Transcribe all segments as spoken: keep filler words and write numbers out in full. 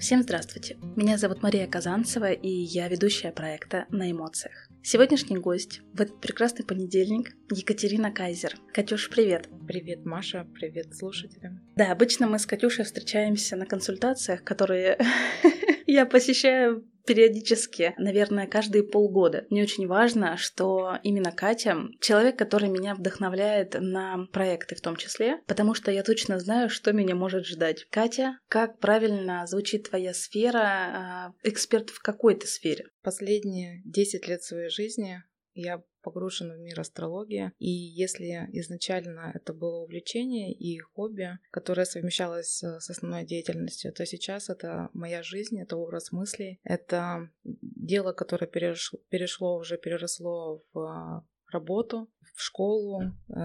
Всем здравствуйте! Меня зовут Мария Казанцева, и я ведущая проекта «На эмоциях». Сегодняшний гость в этот прекрасный понедельник Екатерина Кайзер. Катюш, привет! Привет, Маша! Привет слушателям! Да, обычно мы с Катюшей встречаемся на консультациях, которые я посещаю периодически, наверное, каждые полгода. Мне очень важно, что именно Катя — человек, который меня вдохновляет на проекты в том числе, потому что я точно знаю, что меня может ждать. Катя, как правильно звучит твоя сфера, эксперт в какой-то сфере? Последние десять лет своей жизни я погружена в мир астрологии, и если изначально это было увлечение и хобби, которое совмещалось с основной деятельностью, то сейчас это моя жизнь, это образ мыслей, это дело, которое перешло, перешло уже переросло в работу, в школу,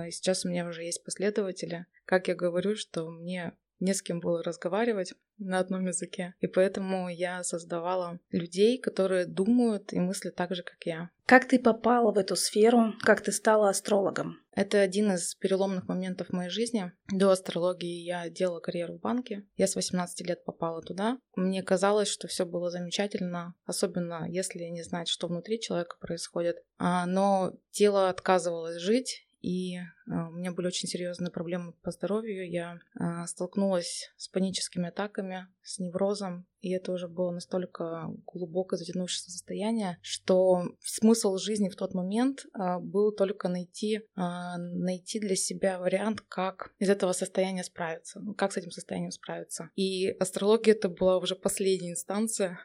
и сейчас у меня уже есть последователи. Как я говорю, что мне не с кем было разговаривать на одном языке. И поэтому я создавала людей, которые думают и мыслят так же, как я. Как ты попала в эту сферу? Как ты стала астрологом? Это один из переломных моментов в моей жизни. До астрологии я делала карьеру в банке. Я с восемнадцати лет попала туда. Мне казалось, что все было замечательно, особенно если не знать, что внутри человека происходит. Но тело отказывалось жить. И у меня были очень серьезные проблемы по здоровью. Я столкнулась с паническими атаками, с неврозом. И это уже было настолько глубоко затянувшееся состояние, что смысл жизни в тот момент был только найти, найти для себя вариант, как из этого состояния справиться, как с этим состоянием справиться. И астрология — это была уже последняя инстанция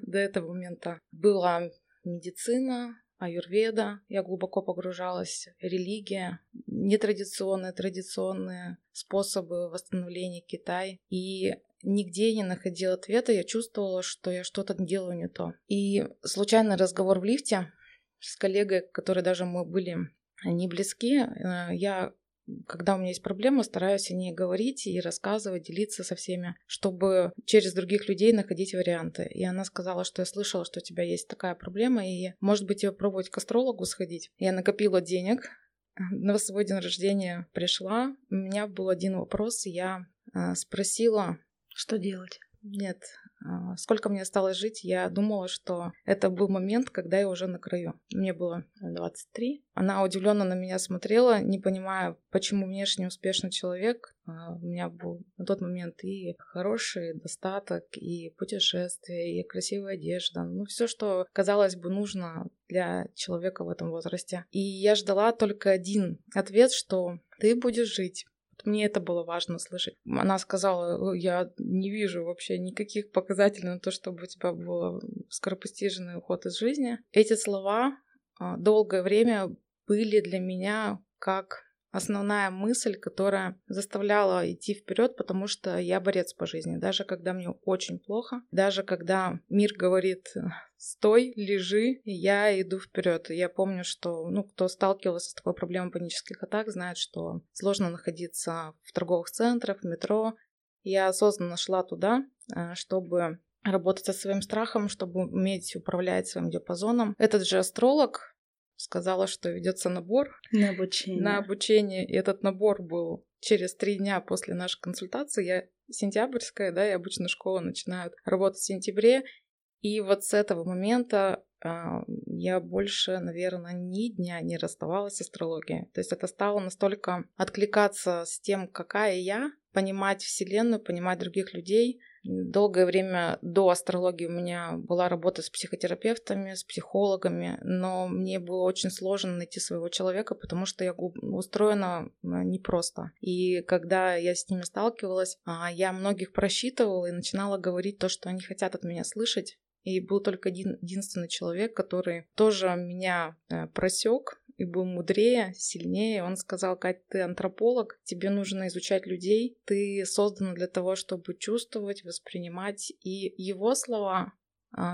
до этого момента. Была медицина, аюрведа, я глубоко погружалась, религия, нетрадиционные, традиционные способы восстановления, Китай. И нигде не находила ответа, я чувствовала, что я что-то делаю не то. И случайный разговор в лифте с коллегой, которой даже мы были не близки, я... Когда у меня есть проблемы, стараюсь о ней говорить и рассказывать, делиться со всеми, чтобы через других людей находить варианты. И она сказала, что я слышала, что у тебя есть такая проблема, и, может быть, ее пробовать к астрологу сходить. Я накопила денег, на свой день рождения пришла, у меня был один вопрос, я спросила... Что делать? Нет, сколько мне осталось жить, я думала, что это был момент, когда я уже на краю. Мне было двадцать три. Она удивленно на меня смотрела, не понимая, почему внешне успешный человек. У меня был на тот момент и хороший достаток, и путешествия, и красивая одежда. Ну, все, что, казалось бы, нужно для человека в этом возрасте. И я ждала только один ответ, что «ты будешь жить». Мне это было важно слышать. Она сказала, я не вижу вообще никаких показателей на то, чтобы у тебя был скоропостижный уход из жизни. Эти слова долгое время были для меня как основная мысль, которая заставляла идти вперед, потому что я борец по жизни. Даже когда мне очень плохо, даже когда мир говорит... Стой, лежи, я иду вперед. Я помню, что, ну, кто сталкивался с такой проблемой панических атак, знает, что сложно находиться в торговых центрах, в метро. Я осознанно шла туда, чтобы работать со своим страхом, чтобы уметь управлять своим диапазоном. Этот же астролог сказала, что ведется набор на обучение. На обучение. И этот набор был через три дня после нашей консультации. Я сентябрьская, да, и обычно школа начинает работать в сентябре. И вот с этого момента э, я больше, наверное, ни дня не расставалась с астрологией. То есть это стало настолько откликаться с тем, какая я, понимать Вселенную, понимать других людей. Долгое время до астрологии у меня была работа с психотерапевтами, с психологами, но мне было очень сложно найти своего человека, потому что я устроена непросто. И когда я с ними сталкивалась, я многих просчитывала и начинала говорить то, что они хотят от меня слышать. И был только один единственный человек, который тоже меня просек и был мудрее, сильнее. Он сказал: «Кать, ты антрополог, тебе нужно изучать людей, ты создана для того, чтобы чувствовать, воспринимать». И его слова,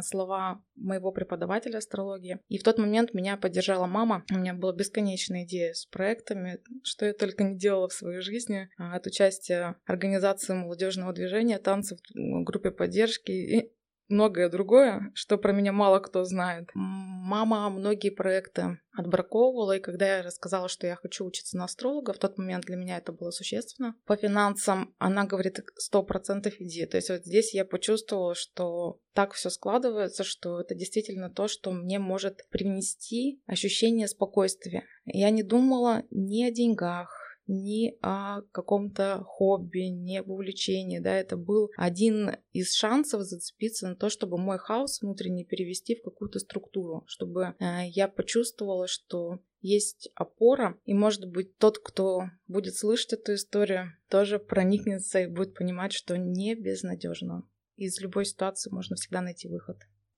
слова моего преподавателя астрологии. И в тот момент меня поддержала мама. У меня была бесконечная идея с проектами, что я только не делала в своей жизни. От участия организации молодежного движения, танцев, группе поддержки. И многое другое, что про меня мало кто знает. Мама многие проекты отбраковывала, и когда я рассказала, что я хочу учиться на астролога, в тот момент для меня это было существенно. По финансам она говорит, сто процентов иди. То есть вот здесь я почувствовала, что так все складывается, что это действительно то, что мне может принести ощущение спокойствия. Я не думала ни о деньгах, ни о каком-то хобби, ни об увлечении, да, это был один из шансов зацепиться на то, чтобы мой хаос внутренний перевести в какую-то структуру, чтобы э, я почувствовала, что есть опора, и, может быть, тот, кто будет слышать эту историю, тоже проникнется и будет понимать, что не безнадежно. Из любой ситуации можно всегда найти выход.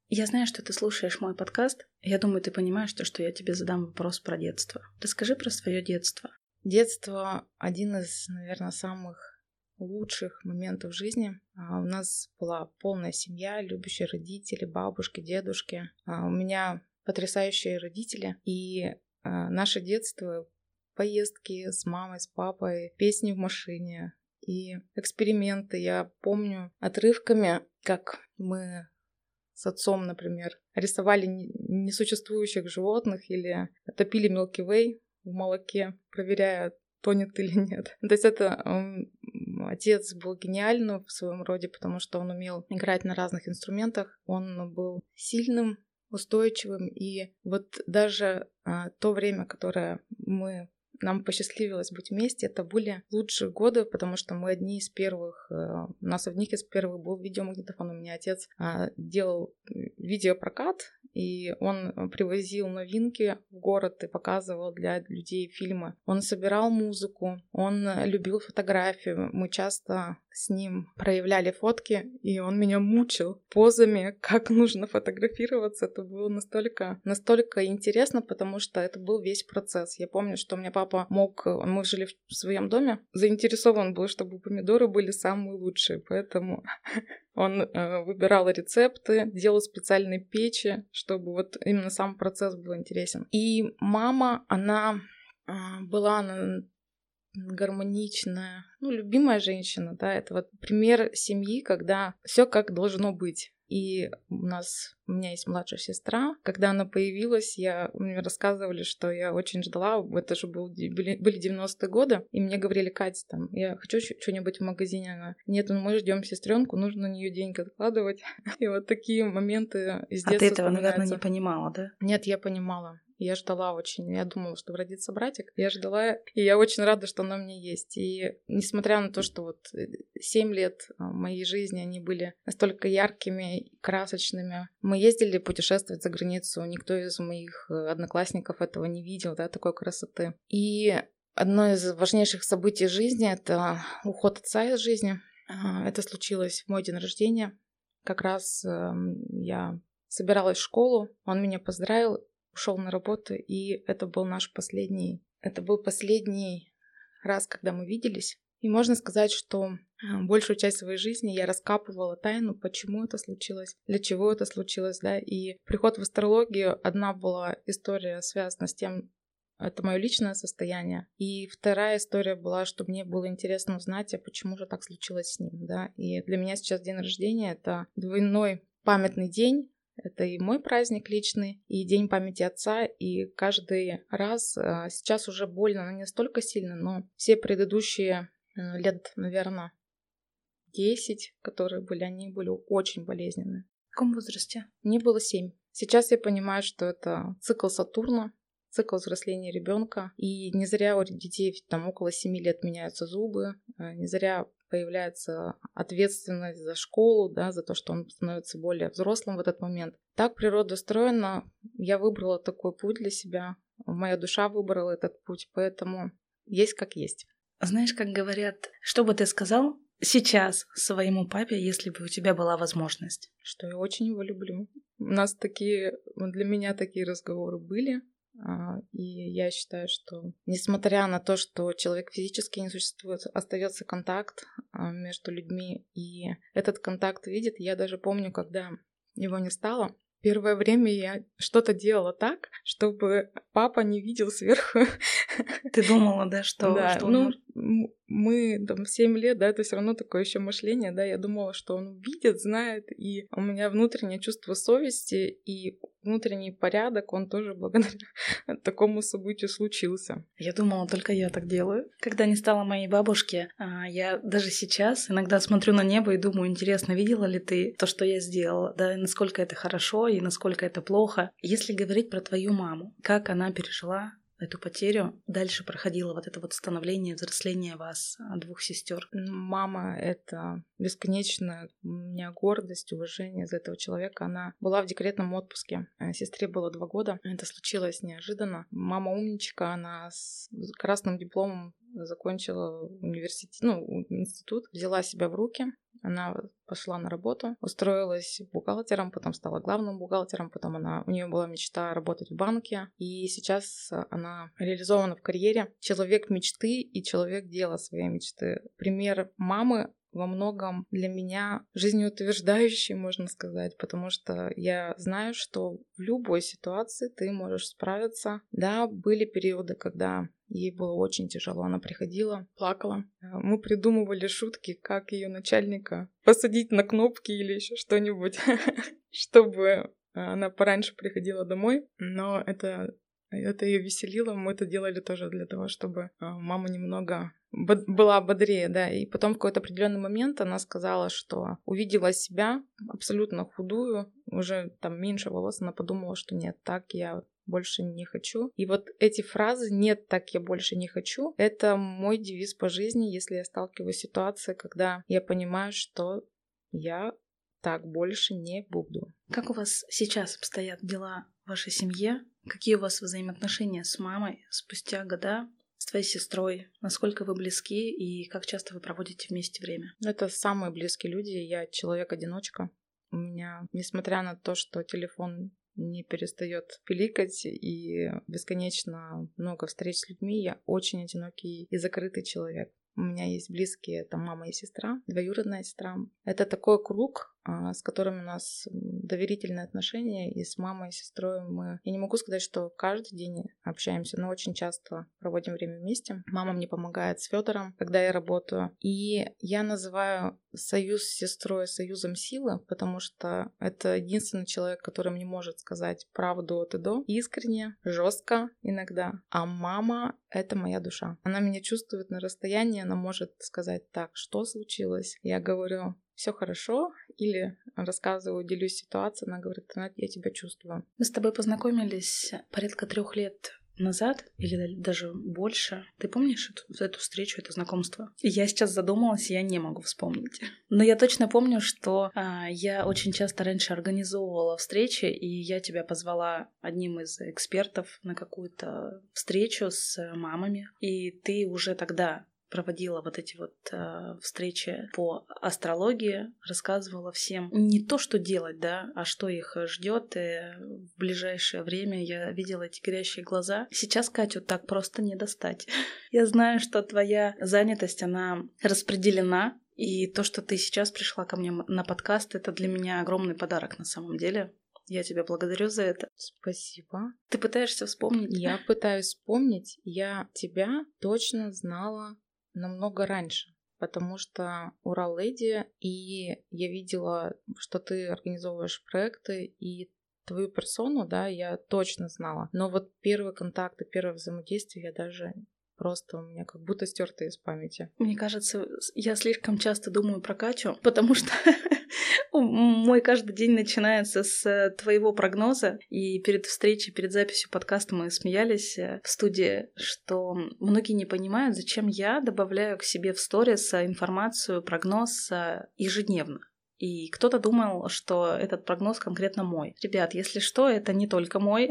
Я знаю, что ты слушаешь мой подкаст, я думаю, ты понимаешь, то, что я тебе задам вопрос про детство. Расскажи про свое детство. Детство – один из, наверное, самых лучших моментов жизни. У нас была полная семья, любящие родители, бабушки, дедушки. У меня потрясающие родители. И наше детство – поездки с мамой, с папой, песни в машине и эксперименты. Я помню отрывками, как мы с отцом, например, рисовали несуществующих животных или топили Milky Way в молоке, проверяя, тонет или нет. То есть это э, отец был гениальным в своем роде, потому что он умел играть на разных инструментах. Он был сильным, устойчивым. И вот даже э, то время, которое мы, нам посчастливилось быть вместе, это были лучшие годы, потому что мы одни из первых. Э, у нас в них из первых был видеомагнитофон. У меня отец э, делал видеопрокат, и он привозил новинки в город и показывал для людей фильмы. Он собирал музыку, он любил фотографию. Мы часто с ним проявляли фотки, и он меня мучил позами, как нужно фотографироваться. Это было настолько, настолько интересно, потому что это был весь процесс. Я помню, что у меня папа мог... Мы жили в своем доме. Заинтересован был, чтобы помидоры были самые лучшие, поэтому... Он э, выбирал рецепты, делал специальные печи, чтобы вот именно сам процесс был интересен. И мама, она э, была она гармоничная, ну, любимая женщина, да, это вот пример семьи, когда все как должно быть. И у нас, у меня есть младшая сестра. Когда она появилась, я, мне рассказывали, что я очень ждала. Это же был, были, были девяностые годы. И мне говорили, Катя, там, я хочу что-нибудь в магазине. Она, нет, ну мы ждем сестренку, нужно на нее деньги откладывать. И вот такие моменты из детства. А ты этого, наверное, не понимала, да? Нет, я понимала. Я ждала очень. Я думала, что родится братик. Я ждала, и я очень рада, что она у меня есть. И несмотря на то, что вот семь лет моей жизни, они были настолько яркими и красочными. Мы ездили путешествовать за границу. Никто из моих одноклассников этого не видел, да, такой красоты. И одно из важнейших событий жизни — это уход отца из жизни. Это случилось в мой день рождения. Как раз я собиралась в школу. Он меня поздравил, ушел на работу, и это был наш последний, это был последний раз, когда мы виделись. И можно сказать, что большую часть своей жизни я раскапывала тайну, почему это случилось, для чего это случилось, да. И приход в астрологию, одна была история связана с тем, это мое личное состояние. И вторая история была, что мне было интересно узнать, а почему же так случилось с ним, да. И для меня сейчас день рождения — это двойной памятный день. Это и мой праздник личный, и День памяти отца, и каждый раз сейчас уже больно, но не столько сильно, но все предыдущие лет, наверное, десять, которые были, они были очень болезненны. В каком возрасте? Мне было семь. Сейчас я понимаю, что это цикл Сатурна, цикл взросления ребенка, и не зря у детей там около семи лет меняются зубы, не зря... появляется ответственность за школу, да, за то, что он становится более взрослым в этот момент. Так природа устроена, я выбрала такой путь для себя, моя душа выбрала этот путь, поэтому есть как есть. Знаешь, как говорят, что бы ты сказал сейчас своему папе, если бы у тебя была возможность? Что я очень его люблю. У нас такие, для меня такие разговоры были. И я считаю, что несмотря на то, что человек физически не существует, остается контакт между людьми, и этот контакт видит. Я даже помню, когда его не стало, первое время я что-то делала так, чтобы папа не видел сверху. Ты думала, да, что... Да, что он... ну, мы там в семь лет, да, это все равно такое еще мышление, да, я думала, что он видит, знает, и у меня внутреннее чувство совести и внутренний порядок, он тоже благодаря такому событию случился. Я думала, только я так делаю. Когда не стало моей бабушки, я даже сейчас иногда смотрю на небо и думаю, интересно, видела ли ты то, что я сделала, да, насколько это хорошо и насколько это плохо. Если говорить про твою маму, как она пережила эту потерю, дальше проходило вот это вот становление, взросление вас, двух сестер. Мама — это бесконечная у меня гордость, уважение за этого человека. Она была в декретном отпуске. Сестре было два года. Это случилось неожиданно. Мама умничка, она с красным дипломом закончила университет, ну, институт, взяла себя в руки. Она пошла на работу, устроилась бухгалтером, потом стала главным бухгалтером, потом она, у нее была мечта работать в банке, и сейчас она реализована в карьере. Человек мечты и человек дела своей мечты. Пример мамы во многом для меня жизнеутверждающий, можно сказать, потому что я знаю, что в любой ситуации ты можешь справиться. Да, были периоды, когда ей было очень тяжело. Она приходила, плакала. Мы придумывали шутки, как ее начальника посадить на кнопки или еще что-нибудь, чтобы она пораньше приходила домой. Но это ее веселило. Мы это делали тоже для того, чтобы мама немного была бодрее, да, и потом в какой-то определенный момент она сказала, что увидела себя абсолютно худую, уже там меньше волос, она подумала, что нет, так я больше не хочу. И вот эти фразы «нет, так я больше не хочу» — это мой девиз по жизни, если я сталкиваюсь с ситуацией, когда я понимаю, что я так больше не буду. Как у вас сейчас обстоят дела в вашей семье? Какие у вас взаимоотношения с мамой спустя года? С твоей сестрой, насколько вы близки и как часто вы проводите вместе время? Это самые близкие люди. Я человек-одиночка. У меня, несмотря на то, что телефон не перестает пиликать и бесконечно много встреч с людьми, я очень одинокий и закрытый человек. У меня есть близкие, это мама и сестра, двоюродная сестра. Это такой круг, с которым у нас доверительные отношения, и с мамой и сестрой мы... Я не могу сказать, что каждый день общаемся, но очень часто проводим время вместе. Мама мне помогает с Федором, когда я работаю. И я называю союз с сестрой союзом силы, потому что это единственный человек, который мне может сказать правду от и до, искренне, жестко иногда. А мама — это моя душа. Она меня чувствует на расстоянии, она может сказать: так, что случилось? Я говорю: все хорошо, или рассказываю, делюсь ситуацией, она говорит: я тебя чувствую. Мы с тобой познакомились порядка трех лет назад, или даже больше. Ты помнишь эту, эту встречу, это знакомство? Я сейчас задумалась, я не могу вспомнить. Но я точно помню, что а, я очень часто раньше организовывала встречи, и я тебя позвала одним из экспертов на какую-то встречу с мамами, и ты уже тогда проводила вот эти вот э, встречи по астрологии, рассказывала всем не то, что делать, да, а что их ждет. И в ближайшее время я видела эти горящие глаза. Сейчас Катю так просто не достать. Я знаю, что твоя занятость, она распределена, и то, что ты сейчас пришла ко мне на подкаст, это для меня огромный подарок на самом деле. Я тебя благодарю за это. Спасибо. Ты пытаешься вспомнить? Я пытаюсь вспомнить. Я тебя точно знала намного раньше, потому что Урал-леди, и я видела, что ты организовываешь проекты, и твою персону, да, я точно знала. Но вот первые контакты, первое взаимодействие я даже просто у меня как будто стерто из памяти. Мне кажется, я слишком часто думаю про Катю, потому что мой каждый день начинается с твоего прогноза, и перед встречей, перед записью подкаста мы смеялись в студии, что многие не понимают, зачем я добавляю к себе в сторис информацию, прогноз ежедневно. И кто-то думал, что этот прогноз конкретно мой. Ребят, если что, это не только мой,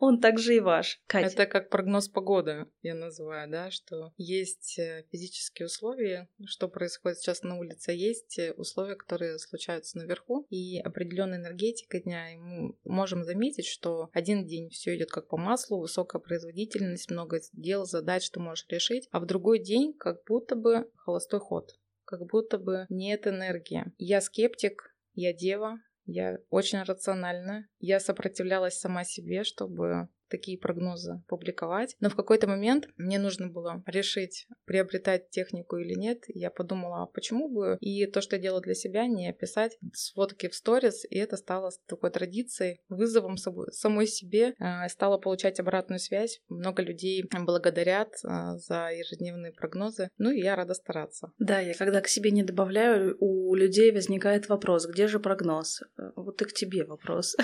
он также и ваш. Катя. Это как прогноз погоды, я называю, да, что есть физические условия, что происходит сейчас на улице, есть условия, которые случаются наверху, и определенная энергетика дня. И мы можем заметить, что один день все идет как по маслу, высокая производительность, много дел, задач, что можешь решить, а в другой день как будто бы холостой ход. Как будто бы нет энергии. Я скептик, я дева, я очень рациональна. Я сопротивлялась сама себе, чтобы такие прогнозы публиковать. Но в какой-то момент мне нужно было решить, приобретать технику или нет. Я подумала, а почему бы и то, что я делала для себя, не писать сводки в сторис. И это стало такой традицией, вызовом собой, самой себе. Стала получать обратную связь. Много людей благодарят за ежедневные прогнозы. Ну и я рада стараться. Да, я когда к себе не добавляю, у людей возникает вопрос, где же прогноз? Вот и к тебе вопрос.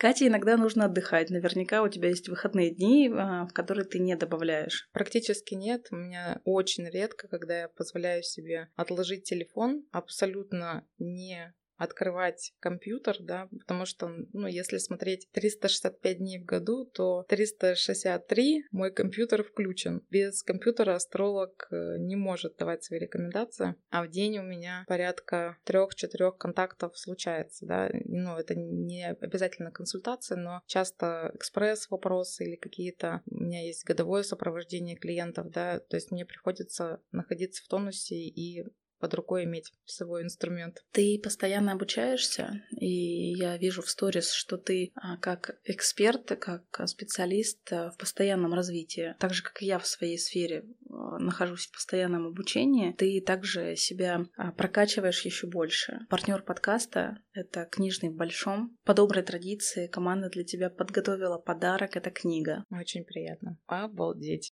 Кате иногда нужно отдыхать. Наверняка у тебя есть выходные дни, в которые ты не добавляешь. Практически нет. У меня очень редко, когда я позволяю себе отложить телефон, абсолютно не открывать компьютер, да, потому что, ну, если смотреть триста шестьдесят пять дней в году, то триста шестьдесят три мой компьютер включен. Без компьютера астролог не может давать свои рекомендации, а в день у меня порядка три-четыре контактов случается, да, ну, это не обязательно консультация, но часто экспресс-вопросы или какие-то, у меня есть годовое сопровождение клиентов, да, то есть мне приходится находиться в тонусе и под рукой иметь свой инструмент. Ты постоянно обучаешься, и я вижу в сторис, что ты как эксперт, как специалист в постоянном развитии. Так же, как и я в своей сфере нахожусь в постоянном обучении, ты также себя прокачиваешь еще больше. Партнер подкаста — это «Книжный в большом». По доброй традиции команда для тебя подготовила подарок — это книга. Очень приятно. Обалдеть.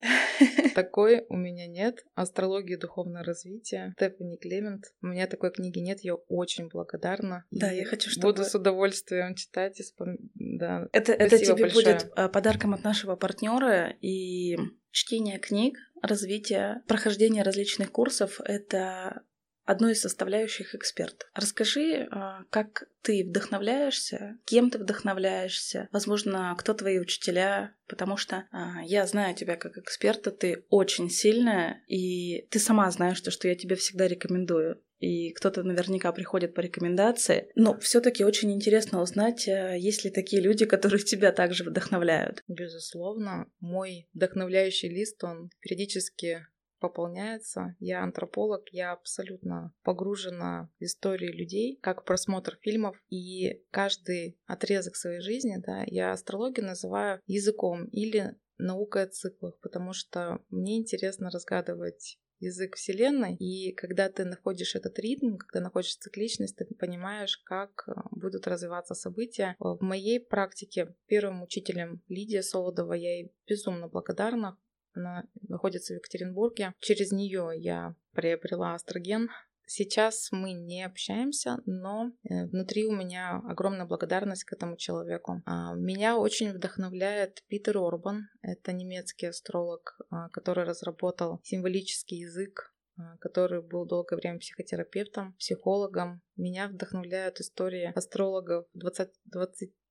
Такой у меня нет. Астрология и духовное развитие. Тепани Клемент. У меня такой книги нет, я очень благодарна. Да, я хочу, чтобы... Буду с удовольствием читать. И вспом... да. Это, это тебе большое. Будет подарком от нашего партнера и чтение книг, развитие, прохождение различных курсов — это одну из составляющих эксперт. Расскажи, как ты вдохновляешься, кем ты вдохновляешься, возможно, кто твои учителя, потому что а, я знаю тебя как эксперта, ты очень сильная, и ты сама знаешь то, что я тебе всегда рекомендую. И кто-то наверняка приходит по рекомендации. Но все-таки очень интересно узнать, есть ли такие люди, которые тебя также вдохновляют. Безусловно, мой вдохновляющий лист, он периодически пополняется. Я антрополог, я абсолютно погружена в истории людей, как просмотр фильмов, и каждый отрезок своей жизни, да, я астрологию называю языком или наукой о циклах, потому что мне интересно разгадывать язык Вселенной, и когда ты находишь этот ритм, когда находишь цикличность, ты понимаешь, как будут развиваться события. В моей практике первым учителем Лидия Солодова, я ей безумно благодарна. Она находится в Екатеринбурге. Через нее я приобрела астроген. Сейчас мы не общаемся, но внутри у меня огромная благодарность к этому человеку. Меня очень вдохновляет Питер Орбан. Это немецкий астролог, который разработал символический язык, который был долгое время психотерапевтом, психологом. Меня вдохновляют истории астрологов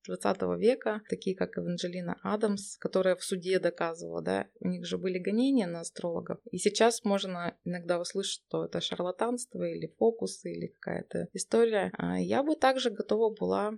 двадцатого века, такие как Эванжелина Адамс, которая в суде доказывала, да, у них же были гонения на астрологов. И сейчас можно иногда услышать, что это шарлатанство или фокусы, или какая-то история. Я бы также готова была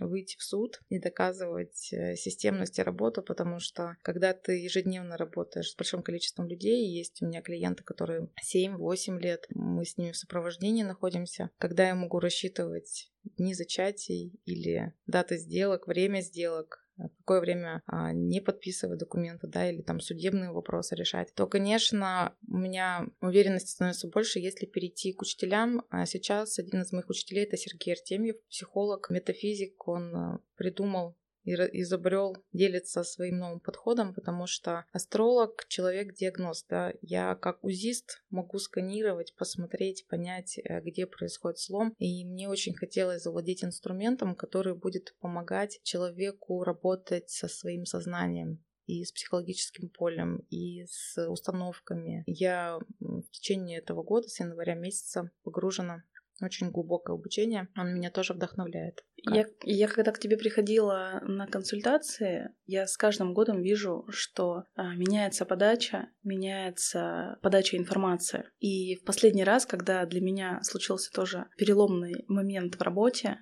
выйти в суд и доказывать системность и работу, потому что когда ты ежедневно работаешь с большим количеством людей, есть у меня клиенты, которые семь-восемь лет, мы с ними в сопровождении находимся, когда я могу рассчитывать дни зачатий или даты сделок, время сделок, в какое время а, не подписывать документы, да, или там судебные вопросы решать, то, конечно, у меня уверенности становится больше, если перейти к учителям. А сейчас один из моих учителей — это Сергей Артемьев, психолог, метафизик, он придумал и изобрел, делится своим новым подходом, потому что астролог — человек-диагност, да, я как УЗИст могу сканировать, посмотреть, понять, где происходит слом, и мне очень хотелось завладеть инструментом, который будет помогать человеку работать со своим сознанием и с психологическим полем, и с установками. Я в течение этого года, с января месяца, погружена очень глубокое обучение, оно меня тоже вдохновляет. Я, я когда к тебе приходила на консультации, я с каждым годом вижу, что а, меняется подача, меняется подача информации. И в последний раз, когда для меня случился тоже переломный момент в работе,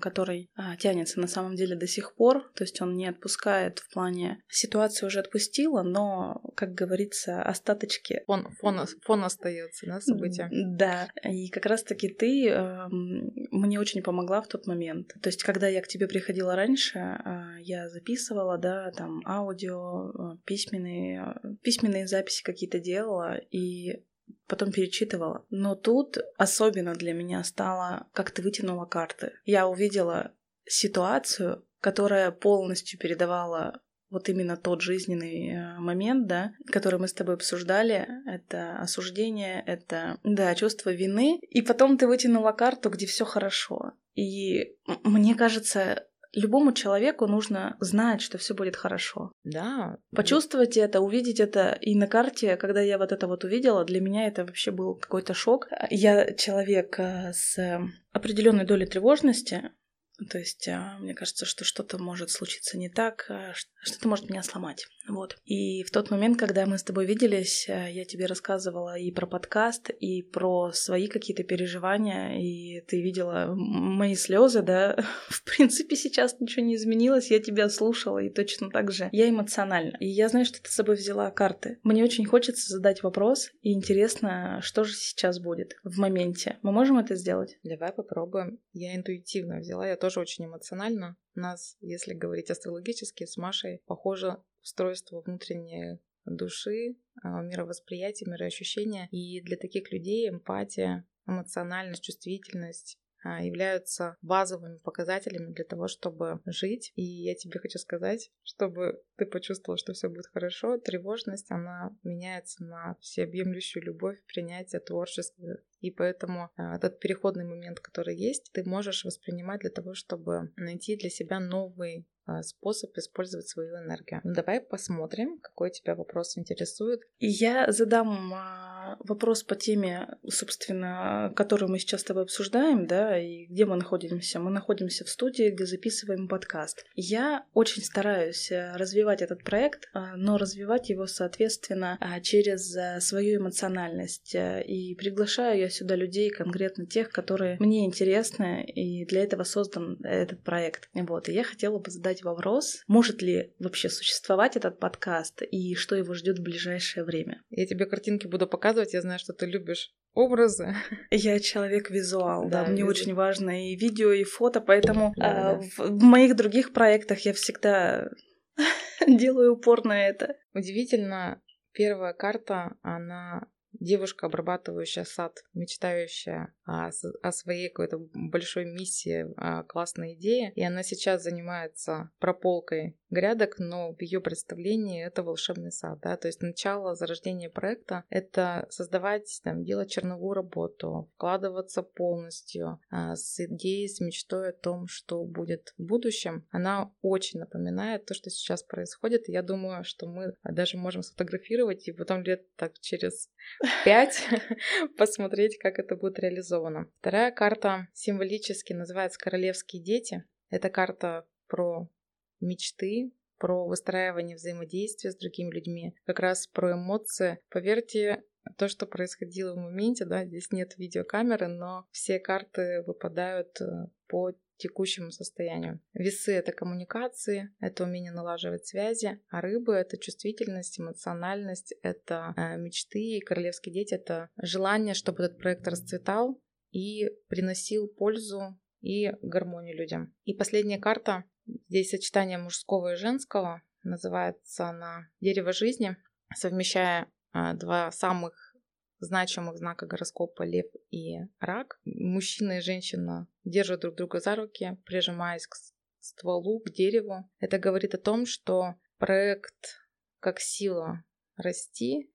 который а, тянется на самом деле до сих пор, то есть он не отпускает в плане... Ситуация уже отпустила, но, как говорится, остаточки... Фон, фон, фон остается, да, события? Да, и как раз-таки ты э, мне очень помогла в тот момент. То есть, когда я к тебе приходила раньше, э, я записывала, да, там аудио, письменные, письменные записи какие-то делала и потом перечитывала. Но тут особенно для меня стало, как ты вытянула карты. Я увидела ситуацию, которая полностью передавала вот именно тот жизненный момент, да, который мы с тобой обсуждали. Это осуждение, это, да, чувство вины. И потом ты вытянула карту, где все хорошо. И мне кажется, любому человеку нужно знать, что все будет хорошо. Да. Почувствовать это, увидеть это. И на карте, когда я вот это вот увидела, для меня это вообще был какой-то шок. Я человек с определенной долей тревожности. То есть мне кажется, что что-то может случиться не так, что-то может меня сломать. Вот. И в тот момент, когда мы с тобой виделись, я тебе рассказывала и про подкаст, и про свои какие-то переживания, и ты видела мои слезы, да. В принципе, сейчас ничего не изменилось, я тебя слушала, и точно так же. Я эмоциональна. И я знаю, что ты с собой взяла карты. Мне очень хочется задать вопрос, и интересно, что же сейчас будет в моменте. Мы можем это сделать? Давай попробуем. Я интуитивно взяла, я тоже... тоже очень эмоционально. У нас, если говорить астрологически, с Машей похоже устройство внутренней души, мировосприятие, мироощущение. И для таких людей эмпатия, эмоциональность, чувствительность являются базовыми показателями для того, чтобы жить. И я тебе хочу сказать, чтобы ты почувствовала, что все будет хорошо, тревожность, она меняется на всеобъемлющую любовь, принятие, творчество. И поэтому этот переходный момент, который есть, ты можешь воспринимать для того, чтобы найти для себя новый способ использовать свою энергию. Ну, давай посмотрим, какой тебя вопрос интересует. Я задам вопрос по теме, собственно, которую мы сейчас с тобой обсуждаем, да, и где мы находимся. Мы находимся в студии, где записываем подкаст. Я очень стараюсь развивать этот проект, но развивать его, соответственно, через свою эмоциональность. И приглашаю я сюда людей, конкретно тех, которые мне интересны, и для этого создан этот проект. Вот. И я хотела бы задать вопрос, может ли вообще существовать этот подкаст и что его ждет в ближайшее время. Я тебе картинки буду показывать, я знаю, что ты любишь образы. Я человек-визуал, да, да мне визу... очень важно и видео, и фото, поэтому да, а, да. В, в моих других проектах я всегда делаю упор на это. Удивительно, первая карта, она девушка, обрабатывающая сад, мечтающая о, о своей какой-то большой миссии, классной идее. И она сейчас занимается прополкой грядок, но в ее представлении это волшебный сад. Да? То есть начало зарождения проекта — это создавать, там, делать черновую работу, вкладываться полностью с идеей, с мечтой о том, что будет в будущем. Она очень напоминает то, что сейчас происходит. И я думаю, что мы даже можем сфотографировать и потом лет так через... пять посмотреть, как это будет реализовано. Вторая карта символически называется «Королевские дети». Это карта про мечты, про выстраивание взаимодействия с другими людьми, как раз про эмоции. Поверьте, то, что происходило в моменте, да, здесь нет видеокамеры, но все карты выпадают по текущему состоянию. Весы — это коммуникации, это умение налаживать связи, а рыбы — это чувствительность, эмоциональность, это мечты, и королевские дети — это желание, чтобы этот проект расцветал и приносил пользу и гармонию людям. И последняя карта, здесь сочетание мужского и женского, называется она «Дерево жизни», совмещая два самых значимых знака гороскопа Лев и Рак. Мужчина и женщина держат друг друга за руки, прижимаясь к стволу, к дереву. Это говорит о том, что проект как сила расти.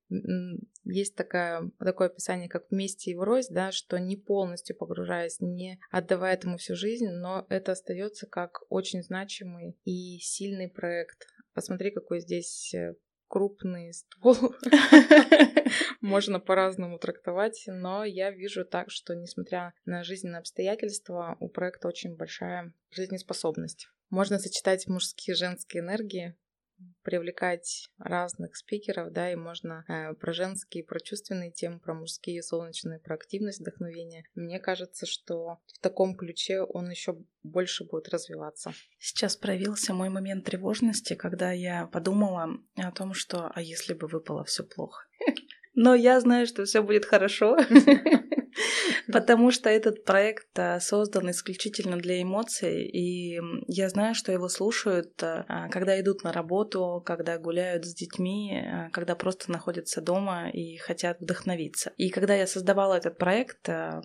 Есть такая, такое описание, как «вместе и врозь», да, что не полностью погружаясь, не отдавая этому всю жизнь, но это остается как очень значимый и сильный проект. Посмотри, какой здесь крупный ствол. Можно по-разному трактовать, но я вижу так, что несмотря на жизненные обстоятельства, у проекта очень большая жизнеспособность. Можно сочетать мужские и женские энергии, привлекать разных спикеров, да, и можно э, про женские, про чувственные темы, про мужские, солнечные, про активность, вдохновение. Мне кажется, что в таком ключе он еще больше будет развиваться. Сейчас проявился мой момент тревожности, когда я подумала о том, что а если бы выпало все плохо? Но я знаю, что все будет хорошо. потому что этот проект создан исключительно для эмоций, и я знаю, что его слушают, когда идут на работу, когда гуляют с детьми, когда просто находятся дома и хотят вдохновиться. И когда я создавала этот проект, а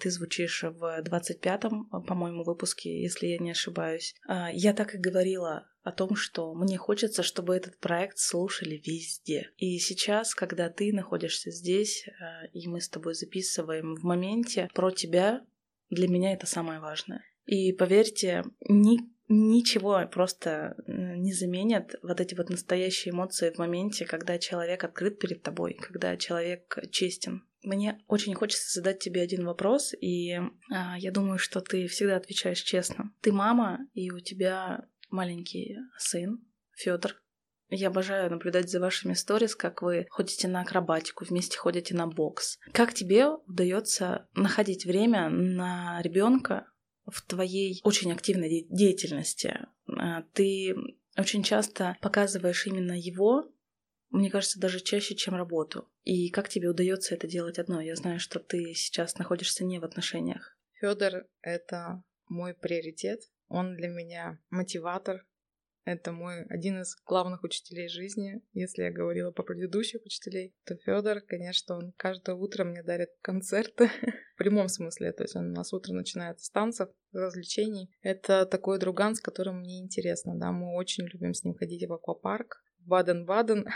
ты звучишь в двадцать пятом, по-моему, выпуске, если я не ошибаюсь, я так и говорила о том, что мне хочется, чтобы этот проект слушали везде. И сейчас, когда ты находишься здесь, и мы с тобой записываем в моменте про тебя, для меня это самое важное. И поверьте, ни Ничего просто не заменят вот эти вот настоящие эмоции в моменте, когда человек открыт перед тобой, когда человек честен. Мне очень хочется задать тебе один вопрос, и а, я думаю, что ты всегда отвечаешь честно. Ты мама, и у тебя маленький сын, Федор. Я обожаю наблюдать за вашими сторис, как вы ходите на акробатику, вместе ходите на бокс. Как тебе удается находить время на ребенка в твоей очень активной де- деятельности? Ты очень часто показываешь именно его, мне кажется, даже чаще, чем работу. И как тебе удается это делать одной? Я знаю, что ты сейчас находишься не в отношениях. Федор — это мой приоритет. Он для меня мотиватор. Это мой один из главных учителей жизни. Если я говорила про предыдущих учителей, то Федор, конечно, он каждое утро мне дарит концерты. В прямом смысле. То есть он у нас утро начинается с танцев, развлечений. Это такой друган, с которым мне интересно. Да, мы очень любим с ним ходить в аквапарк, в Баден-Баден.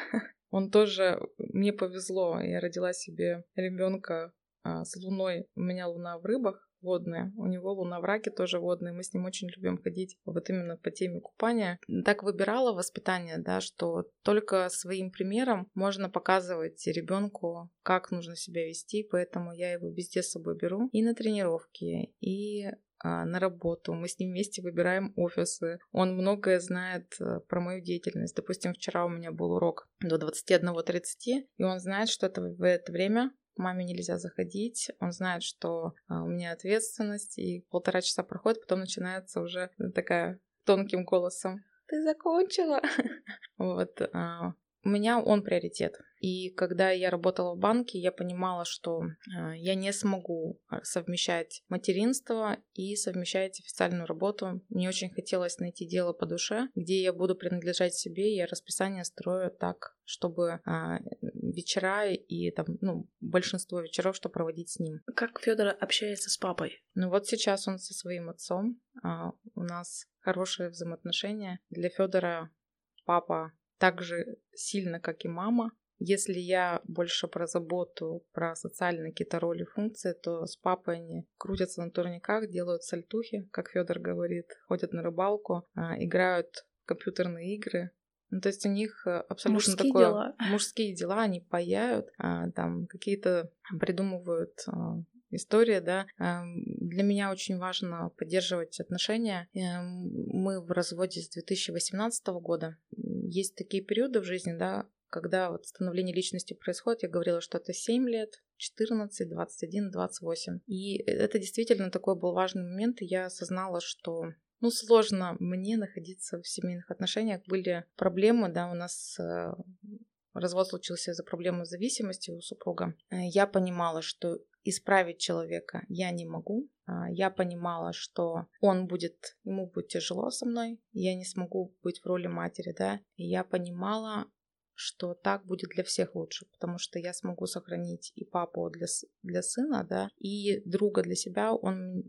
Он тоже... Мне повезло. Я родила себе ребенка с луной. У меня луна в рыбах. Водная. У него луна в раке тоже водная. Мы с ним очень любим ходить вот именно по теме купания. Так выбирала воспитание, да, что только своим примером можно показывать ребенку, как нужно себя вести, поэтому я его везде с собой беру. И на тренировки, и а, на работу. Мы с ним вместе выбираем офисы. Он многое знает про мою деятельность. Допустим, вчера у меня был урок до двадцати одного тридцати, и он знает, что это в это время маме нельзя заходить, он знает, что у меня ответственность, и полтора часа проходит, потом начинается уже такая тонким голосом: «Ты закончила?» Вот. У меня он приоритет. И когда я работала в банке, я понимала, что я не смогу совмещать материнство и совмещать официальную работу. Мне очень хотелось найти дело по душе, где я буду принадлежать себе. Я расписание строю так, чтобы вечера и там, ну, большинство вечеров, что проводить с ним. Как Федор общается с папой? Ну вот сейчас он со своим отцом. У нас хорошие взаимоотношения. Для Федора папа так же сильно, как и мама. Если я больше про заботу, про социальные какие-то роли, функции, то с папой они крутятся на турниках, делают сальтухи, как Федор говорит, ходят на рыбалку, играют в компьютерные игры. Ну, то есть у них абсолютно мужские такое... Дела. Мужские дела. Они паяют, там какие-то придумывают истории, да. Для меня очень важно поддерживать отношения. Мы в разводе с две тысячи восемнадцатого года. Есть такие периоды в жизни, да, когда вот становление личности происходит. Я говорила, что это семь лет, четырнадцать, двадцать один, двадцать восемь. И это действительно такой был важный момент. И я осознала, что, ну, сложно мне находиться в семейных отношениях. Были проблемы, да, у нас развод случился из-за проблемы зависимости у супруга. Я понимала, что исправить человека я не могу. Я понимала, что он будет, ему будет тяжело со мной. Я не смогу быть в роли матери, да. И я понимала, что так будет для всех лучше, потому что я смогу сохранить и папу для, для сына, да, и друга для себя. Он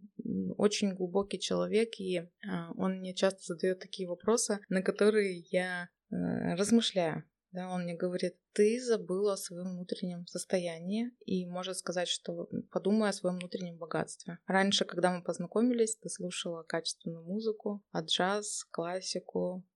очень глубокий человек, и он мне часто задает такие вопросы, на которые я э, размышляю. Да, он мне говорит: ты забыла о своем внутреннем состоянии, и может сказать, что подумай о своем внутреннем богатстве. Раньше, когда мы познакомились, ты слушала качественную музыку, а джаз, классику,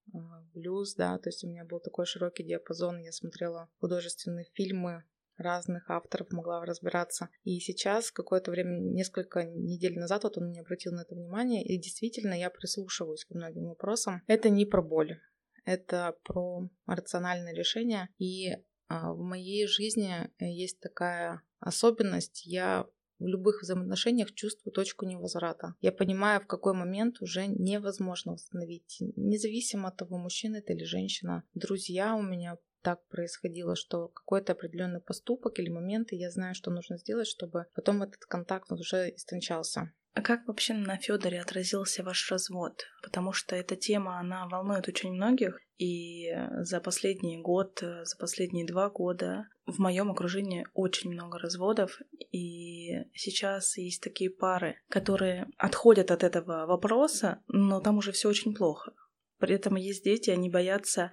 блюз, да, то есть у меня был такой широкий диапазон, я смотрела художественные фильмы разных авторов, могла разбираться. И сейчас, какое-то время, несколько недель назад, вот он мне обратил на это внимание, и действительно я прислушиваюсь ко многим вопросам. Это не про боль. Это про рациональное решение. И а, в моей жизни есть такая особенность. Я в любых взаимоотношениях чувствую точку невозврата. Я понимаю, в какой момент уже невозможно восстановить. Независимо от того, мужчина это или женщина. Друзья у меня так происходило, что какой-то определенный поступок или моменты я знаю, что нужно сделать, чтобы потом этот контакт уже истончался. А как вообще на Федоре отразился ваш развод? Потому что эта тема, она волнует очень многих. И за последний год, за последние два года в моем окружении очень много разводов. И сейчас есть такие пары, которые отходят от этого вопроса, но там уже все очень плохо. При этом есть дети, они боятся,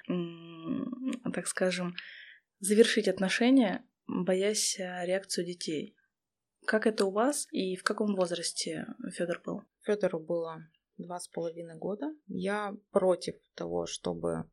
так скажем, завершить отношения, боясь реакцию детей. Как это у вас и в каком возрасте Федор был? Федору было два с половиной года. Я против того, чтобы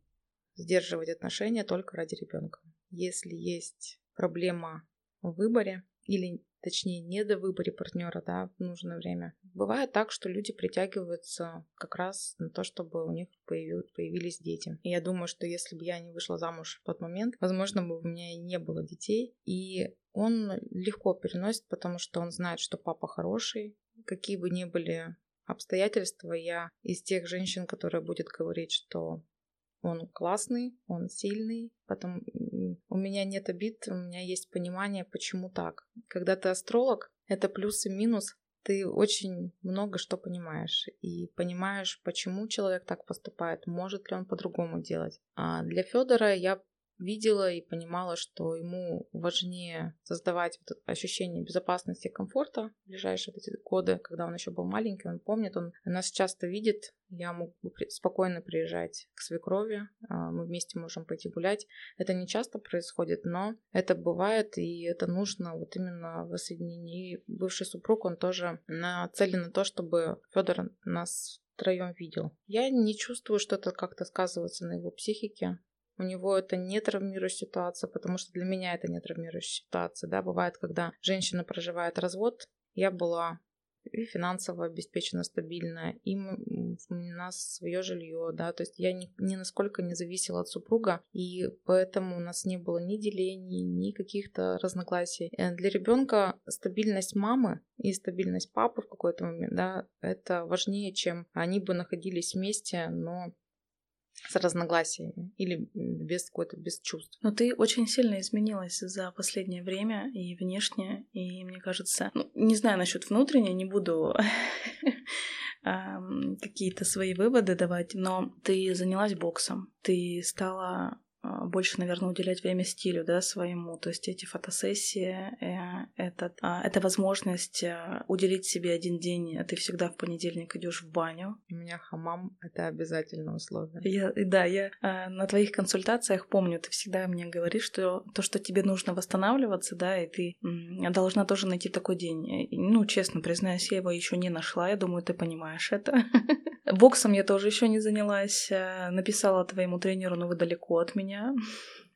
сдерживать отношения только ради ребенка. Если есть проблема в выборе, или точнее не до выбора партнера, да, в нужное время, бывает так, что люди притягиваются как раз на то, чтобы у них появились дети. И я думаю, что если бы я не вышла замуж в тот момент, возможно, бы у меня и не было детей. И он легко переносит, потому что он знает, что папа хороший. Какие бы ни были обстоятельства, я из тех женщин, которые будут говорить, что он классный, он сильный. Потом у меня нет обид, у меня есть понимание, почему так. Когда ты астролог, это плюс и минус. Ты очень много что понимаешь. И понимаешь, почему человек так поступает, может ли он по-другому делать. А для Федора я видела и понимала, что ему важнее создавать вот ощущение безопасности и комфорта в ближайшие эти годы, когда он еще был маленький, он помнит, он нас часто видит, я могу спокойно приезжать к свекрови, мы вместе можем пойти гулять. Это не часто происходит, но это бывает, и это нужно вот именно в воссоединении. И бывший супруг, он тоже нацелен на то, чтобы Федор нас втроем видел. Я не чувствую, что это как-то сказывается на его психике. У него это не травмирующая ситуация, потому что для меня это не травмирующая ситуация. Да? Бывает, когда женщина проживает развод, я была и финансово обеспечена, стабильно, и у нас свое жилье, да, то есть я ни, ни насколько не зависела от супруга, и поэтому у нас не было ни делений, ни каких-то разногласий. Для ребенка стабильность мамы и стабильность папы в какой-то момент, да, это важнее, чем они бы находились вместе, но с разногласиями или без какой-то, без чувств. Но ты очень сильно изменилась за последнее время и внешне, и мне кажется, ну, не знаю насчет внутреннего, не буду какие-то свои выводы давать, но ты занялась боксом, ты стала больше, наверное, уделять время стилю, да, своему, то есть эти фотосессии, это, это возможность уделить себе один день, ты всегда в понедельник идешь в баню. У меня хамам — это обязательное условие. Я, да, я на твоих консультациях помню, ты всегда мне говоришь, что то, что тебе нужно восстанавливаться, да, и ты должна тоже найти такой день. Ну, честно признаюсь, я его еще не нашла, я думаю, ты понимаешь это. Боксом я тоже еще не занялась, написала твоему тренеру, но вы далеко от меня.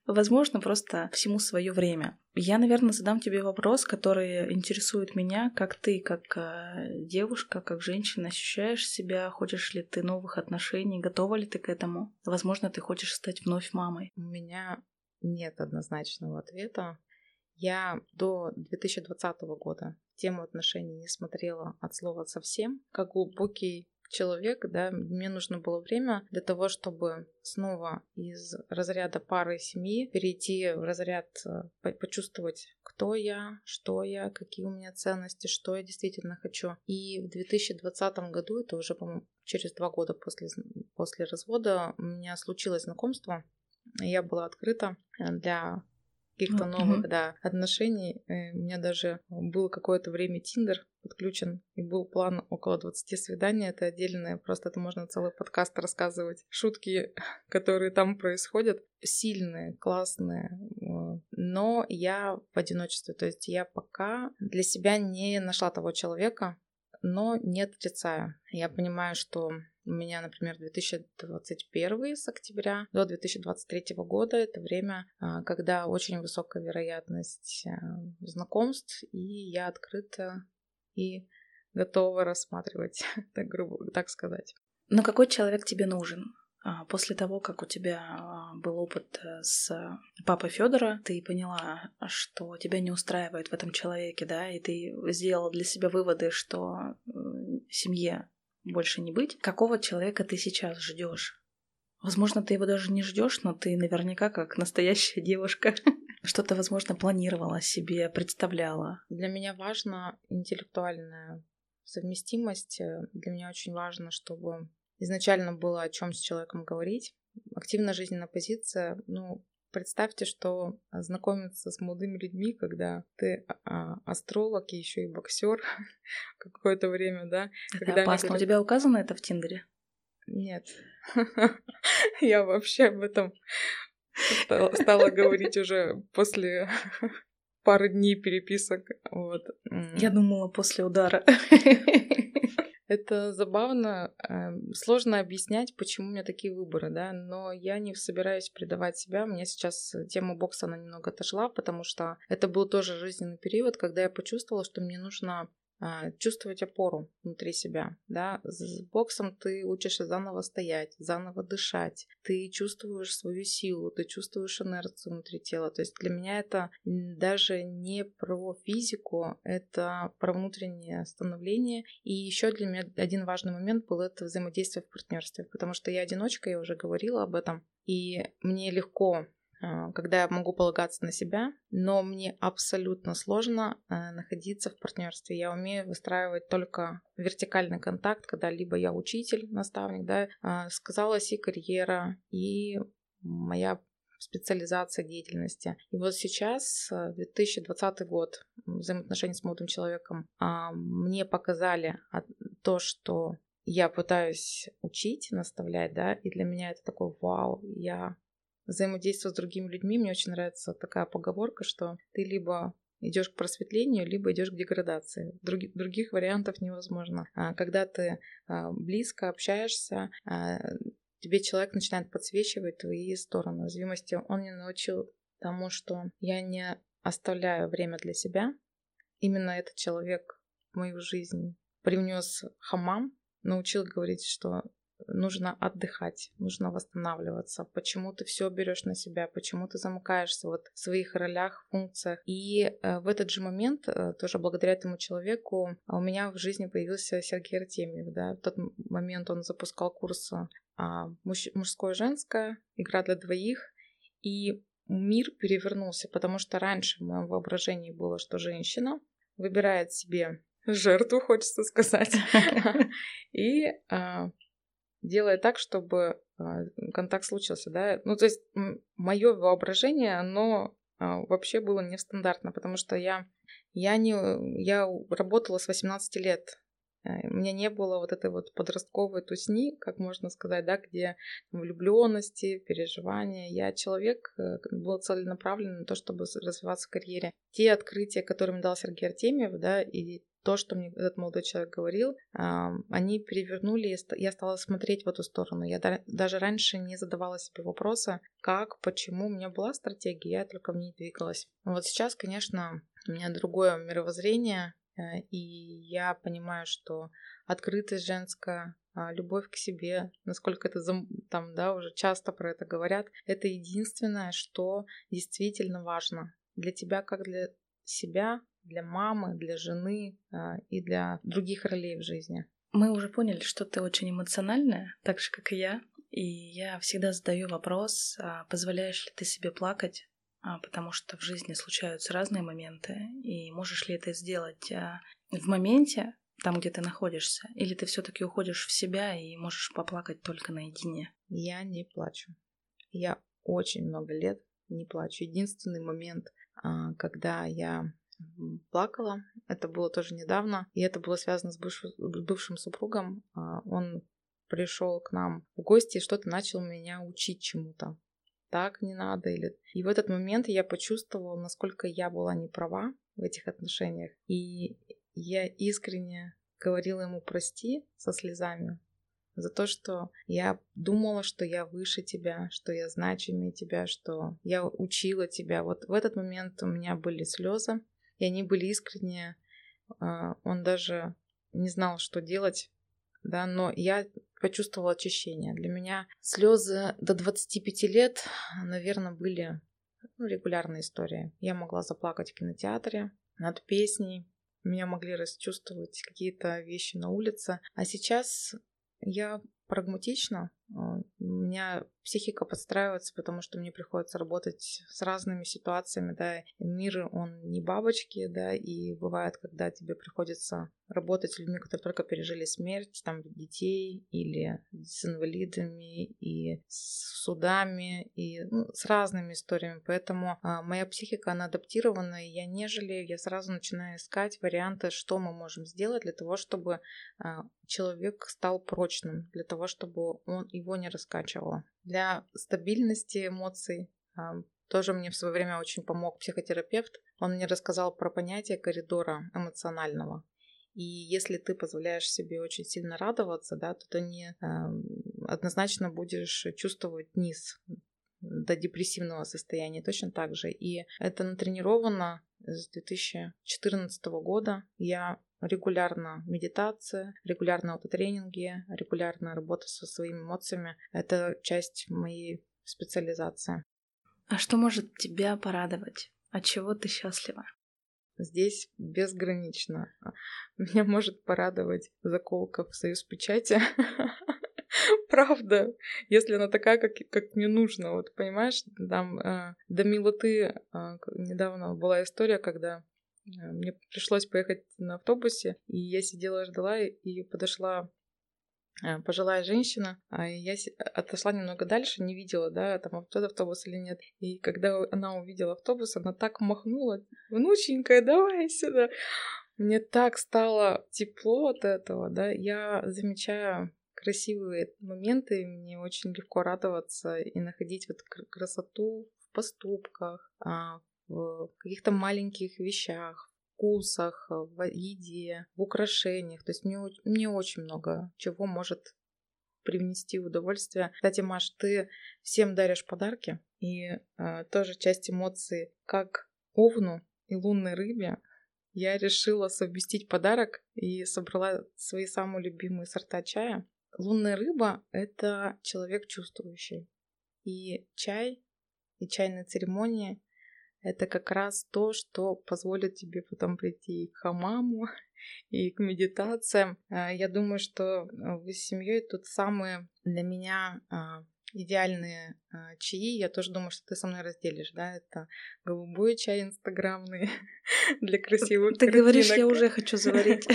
Возможно, просто всему свое время. Я, наверное, задам тебе вопрос, который интересует меня. Как ты, как девушка, как женщина ощущаешь себя? Хочешь ли ты новых отношений? Готова ли ты к этому? Возможно, ты хочешь стать вновь мамой. У меня нет однозначного ответа. Я до две тысячи двадцатого года тему отношений не смотрела от слова совсем. Как глубокий человек, да, мне нужно было время для того, чтобы снова из разряда пары и семьи перейти в разряд, почувствовать, кто я, что я, какие у меня ценности, что я действительно хочу. И в две тысячи двадцатом году, это уже, по-моему, через два года после, после развода, у меня случилось знакомство, я была открыта для каких-то новых, mm-hmm. да, отношений. У меня даже было какое-то время Тиндер подключен, и был план около двадцати свиданий. Это отдельное, просто это можно целый подкаст рассказывать. Шутки, которые там происходят, сильные, классные, но я в одиночестве. То есть я пока для себя не нашла того человека, но не отрицаю. Я понимаю, что у меня, например, две тысячи двадцать первый с октября до две тысячи двадцать третьего года — это время, когда очень высокая вероятность знакомств, и я открыта и готова рассматривать, так грубо так сказать. Но какой человек тебе нужен? После того, как у тебя был опыт с папой Федора, ты поняла, что тебя не устраивает в этом человеке, да, и ты сделала для себя выводы, что в семье больше не быть. Какого человека ты сейчас ждешь? Возможно, ты его даже не ждешь, но ты наверняка, как настоящая девушка, что-то, возможно, планировала себе, представляла. Для меня важна интеллектуальная совместимость. Для меня очень важно, чтобы изначально было о чем с человеком говорить. Активная жизненная позиция. Ну, представьте, что знакомиться с молодыми людьми, когда ты астролог и еще и боксер какое-то время, да. Это опасно. У тебя указано это в Тиндере? Нет, я вообще об этом стала, стала говорить уже после пары дней переписок. Вот. Я думала, после удара. Это забавно, сложно объяснять, почему у меня такие выборы, да, но я не собираюсь предавать себя. Мне сейчас тема бокса, она немного отошла, потому что это был тоже жизненный период, когда я почувствовала, что мне нужно чувствовать опору внутри себя, да, с боксом ты учишься заново стоять, заново дышать, ты чувствуешь свою силу, ты чувствуешь инерцию внутри тела, то есть для меня это даже не про физику, это про внутреннее становление, и еще для меня один важный момент был это взаимодействие в партнерстве, потому что я одиночка, я уже говорила об этом, и мне легко, когда я могу полагаться на себя, но мне абсолютно сложно находиться в партнерстве. Я умею выстраивать только вертикальный контакт, когда либо я учитель, наставник, да, сказалась и карьера, и моя специализация деятельности. И вот сейчас, две тысячи двадцатый год, взаимоотношения с молодым человеком, мне показали то, что я пытаюсь учить, наставлять, да, и для меня это такой вау, я взаимодействие с другими людьми. Мне очень нравится такая поговорка, что ты либо идешь к просветлению, либо идешь к деградации. Других, других вариантов невозможно. Когда ты близко общаешься, тебе человек начинает подсвечивать твои стороны уязвимости. Он меня научил тому, что я не оставляю время для себя. Именно этот человек в мою жизнь привнес хамам, научил говорить, что нужно отдыхать, нужно восстанавливаться. Почему ты все берешь на себя? Почему ты замыкаешься вот в своих ролях, функциях? И в этот же момент, тоже благодаря этому человеку, у меня в жизни появился Сергей Артемьев. Да? В тот момент он запускал курс мужское и женское, игра для двоих. И мир перевернулся, потому что раньше в моем воображении было, что женщина выбирает себе жертву, хочется сказать. И делая так, чтобы контакт случился, да. Ну, то есть мое воображение, оно вообще было нестандартно, потому что я, я, не, я работала с восемнадцати лет. У меня не было вот этой вот подростковой тусни, как можно сказать, да, где влюбленности, переживания. Я человек, был целенаправлен на то, чтобы развиваться в карьере. Те открытия, которые мне дал Сергей Артемьев, да, и то, что мне этот молодой человек говорил, они перевернули, я стала смотреть в эту сторону. Я даже раньше не задавала себе вопроса, как, почему. У меня была стратегия, я только в ней двигалась. Вот сейчас, конечно, у меня другое мировоззрение, и я понимаю, что открытость женская, любовь к себе, насколько это там, да, уже часто про это говорят, это единственное, что действительно важно для тебя, как для себя, для мамы, для жены и для других ролей в жизни. Мы уже поняли, что ты очень эмоциональная, так же, как и я. И я всегда задаю вопрос, позволяешь ли ты себе плакать, потому что в жизни случаются разные моменты, и можешь ли это сделать в моменте, там, где ты находишься, или ты все-таки уходишь в себя и можешь поплакать только наедине? Я не плачу. Я очень много лет не плачу. Единственный момент, когда я плакала, это было тоже недавно, и это было связано с бывшим, бывшим супругом. Он пришел к нам в гости и что-то начал меня учить чему-то. Так не надо. Или... И в этот момент я почувствовала, насколько я была не права в этих отношениях. И я искренне говорила ему прости со слезами за то, что я думала, что я выше тебя, что я значимее тебя, что я учила тебя. Вот в этот момент у меня были слезы. И они были искренние, он даже не знал, что делать, да, но я почувствовала очищение. Для меня слезы до двадцати пяти лет, наверное, были, ну, регулярной историей. Я могла заплакать в кинотеатре, над песней, меня могли расчувствовать какие-то вещи на улице. А сейчас я прагматична, У меня психика подстраивается, потому что мне приходится работать с разными ситуациями, да, мир, он не бабочки, да, и бывает, когда тебе приходится работать с людьми, которые только пережили смерть, там, детей, или с инвалидами, и с судами, и ну, с разными историями, поэтому а, моя психика, она адаптирована, и я не жалею, я сразу начинаю искать варианты, что мы можем сделать для того, чтобы а, человек стал прочным, для того, чтобы он его не раскачивало. Для стабильности эмоций а, тоже мне в свое время очень помог психотерапевт. Он мне рассказал про понятие коридора эмоционального. И если ты позволяешь себе очень сильно радоваться, да, то ты не а, однозначно будешь чувствовать низ до депрессивного состояния. Точно так же. И это натренировано с две тысячи четырнадцатого года. Я регулярно медитация, регулярно аутотренинги, регулярная работа со своими эмоциями — это часть моей специализации. А что может тебя порадовать? От чего ты счастлива? Здесь безгранично. Меня может порадовать заколка в «Союз печати». Правда, если она такая, как, как мне нужно. Вот понимаешь, там э, до милоты э, недавно была история, когда мне пришлось поехать на автобусе, и я сидела, ждала, и подошла пожилая женщина, а я отошла немного дальше, не видела, да, там автобус или нет. И когда она увидела автобус, она так махнула: «Внученька, давай сюда!» Мне так стало тепло от этого, да, я замечаю красивые моменты, мне очень легко радоваться и находить вот красоту в поступках, в каких-то маленьких вещах, вкусах, в еде, в украшениях. То есть мне, мне очень много чего может привнести в удовольствие. Кстати, Маш, ты всем даришь подарки, и э, тоже часть эмоций, как овну и лунной рыбе, я решила совместить подарок и собрала свои самые любимые сорта чая. Лунная рыба — это человек чувствующий. И чай, и чайные церемонии — это как раз то, что позволит тебе потом прийти и к хамаму, и к медитациям. Я думаю, что вы с семьей тут самые для меня идеальные чаи. Я тоже думаю, что ты со мной разделишь, да? Это голубой чай инстаграмный для красивых картинок. Ты говоришь, я уже хочу заварить.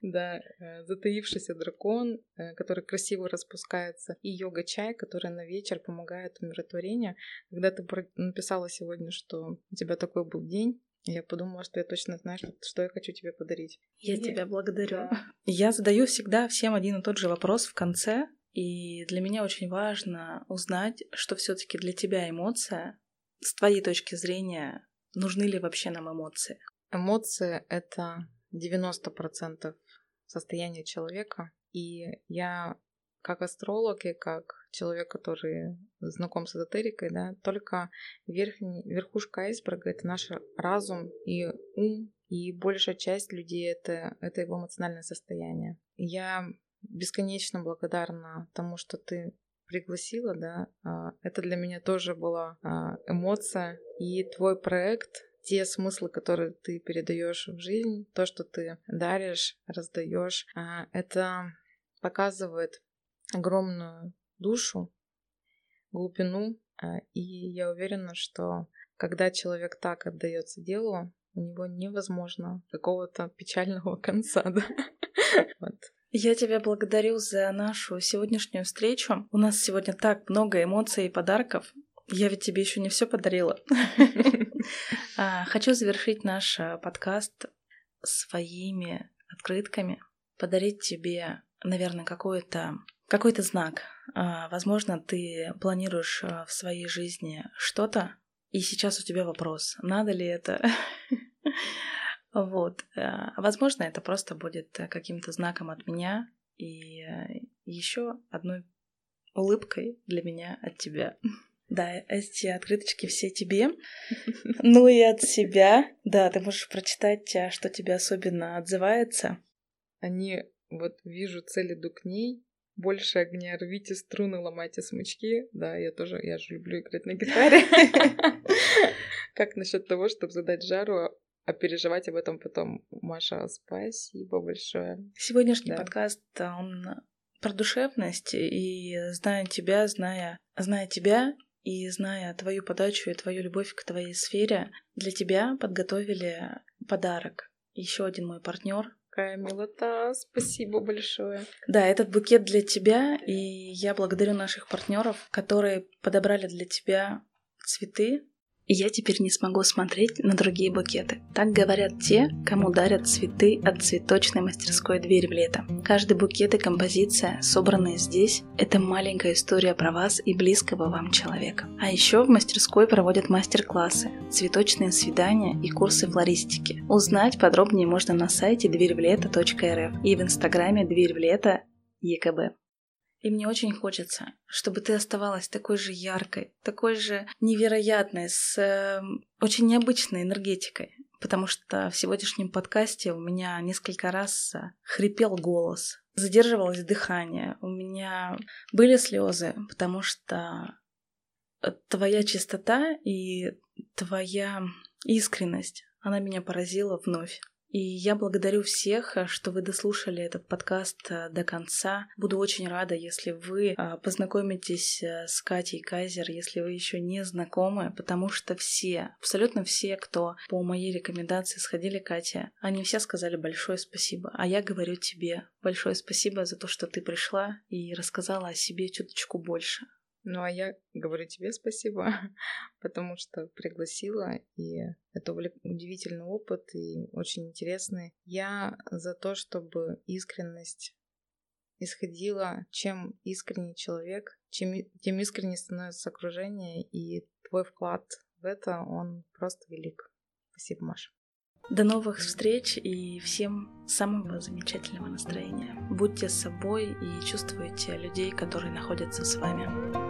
Да, затаившийся дракон, который красиво распускается, и йога-чай, который на вечер помогает умиротворению. Когда ты написала сегодня, что у тебя такой был день, я подумала, что я точно знаю, что я хочу тебе подарить. Я и... тебя благодарю. Да. Я задаю всегда всем один и тот же вопрос в конце, и для меня очень важно узнать, что все-таки для тебя эмоция, с твоей точки зрения, нужны ли вообще нам эмоции? Эмоции — это девяносто процентов состояния человека. И я, как астролог и как человек, который знаком с эзотерикой, да, только верхний, верхушка айсберга — это наш разум и ум, и большая часть людей — это, это его эмоциональное состояние. Я бесконечно благодарна тому, что ты пригласила, да, это для меня тоже была эмоция, и твой проект, те смыслы, которые ты передаешь в жизнь, то, что ты даришь, раздаешь, это показывает огромную душу, глубину, и я уверена, что когда человек так отдается делу, у него невозможно какого-то печального конца, да. Я тебя благодарю за нашу сегодняшнюю встречу. У нас сегодня так много эмоций и подарков. Я ведь тебе еще не все подарила. Хочу завершить наш подкаст своими открытками. Подарить тебе, наверное, какой-то какой-то знак. Возможно, ты планируешь в своей жизни что-то, и сейчас у тебя вопрос, надо ли это... Вот. Возможно, это просто будет каким-то знаком от меня и еще одной улыбкой для меня от тебя. Да, эти открыточки все тебе. Ну и от себя. Да, ты можешь прочитать, что тебе особенно отзывается. Они, вот, вижу, цель, иду к ней. Больше огня, рвите струны, ломайте смычки. Да, я тоже, я же люблю играть на гитаре. Как насчет того, чтобы задать жару, а переживать об этом потом? Маша, спасибо большое. Сегодняшний да. подкаст, он про душевность и зная тебя, зная, зная тебя и зная твою подачу и твою любовь к твоей сфере, для тебя подготовили подарок. Еще один мой партнер. Какая милота, спасибо большое. Да, этот букет для тебя, и я благодарю наших партнеров, которые подобрали для тебя цветы. И я теперь не смогу смотреть на другие букеты. Так говорят те, кому дарят цветы от цветочной мастерской «Дверь в лето». Каждый букет и композиция, собранные здесь, это маленькая история про вас и близкого вам человека. А еще в мастерской проводят мастер-классы, цветочные свидания и курсы флористики. Узнать подробнее можно на сайте дверь в лето точка эр эф и в инстаграме «Дверь в лето» е ка бэ. И мне очень хочется, чтобы ты оставалась такой же яркой, такой же невероятной, с э, очень необычной энергетикой. Потому что в сегодняшнем подкасте у меня несколько раз хрипел голос, задерживалось дыхание, у меня были слезы, потому что твоя чистота и твоя искренность, она меня поразила вновь. И я благодарю всех, что вы дослушали этот подкаст до конца. Буду очень рада, если вы познакомитесь с Катей Кайзер, если вы еще не знакомы, потому что все, абсолютно все, кто по моей рекомендации сходили к Кате, они все сказали большое спасибо. А я говорю тебе большое спасибо за то, что ты пришла и рассказала о себе чуточку больше. Ну, а я говорю тебе спасибо, потому что пригласила, и это удивительный опыт и очень интересный. Я за то, чтобы искренность исходила. Чем искреннее человек, чем, тем искреннее становится окружение, и твой вклад в это, он просто велик. Спасибо, Маша. До новых встреч и всем самого замечательного настроения. Будьте собой и чувствуйте людей, которые находятся с вами.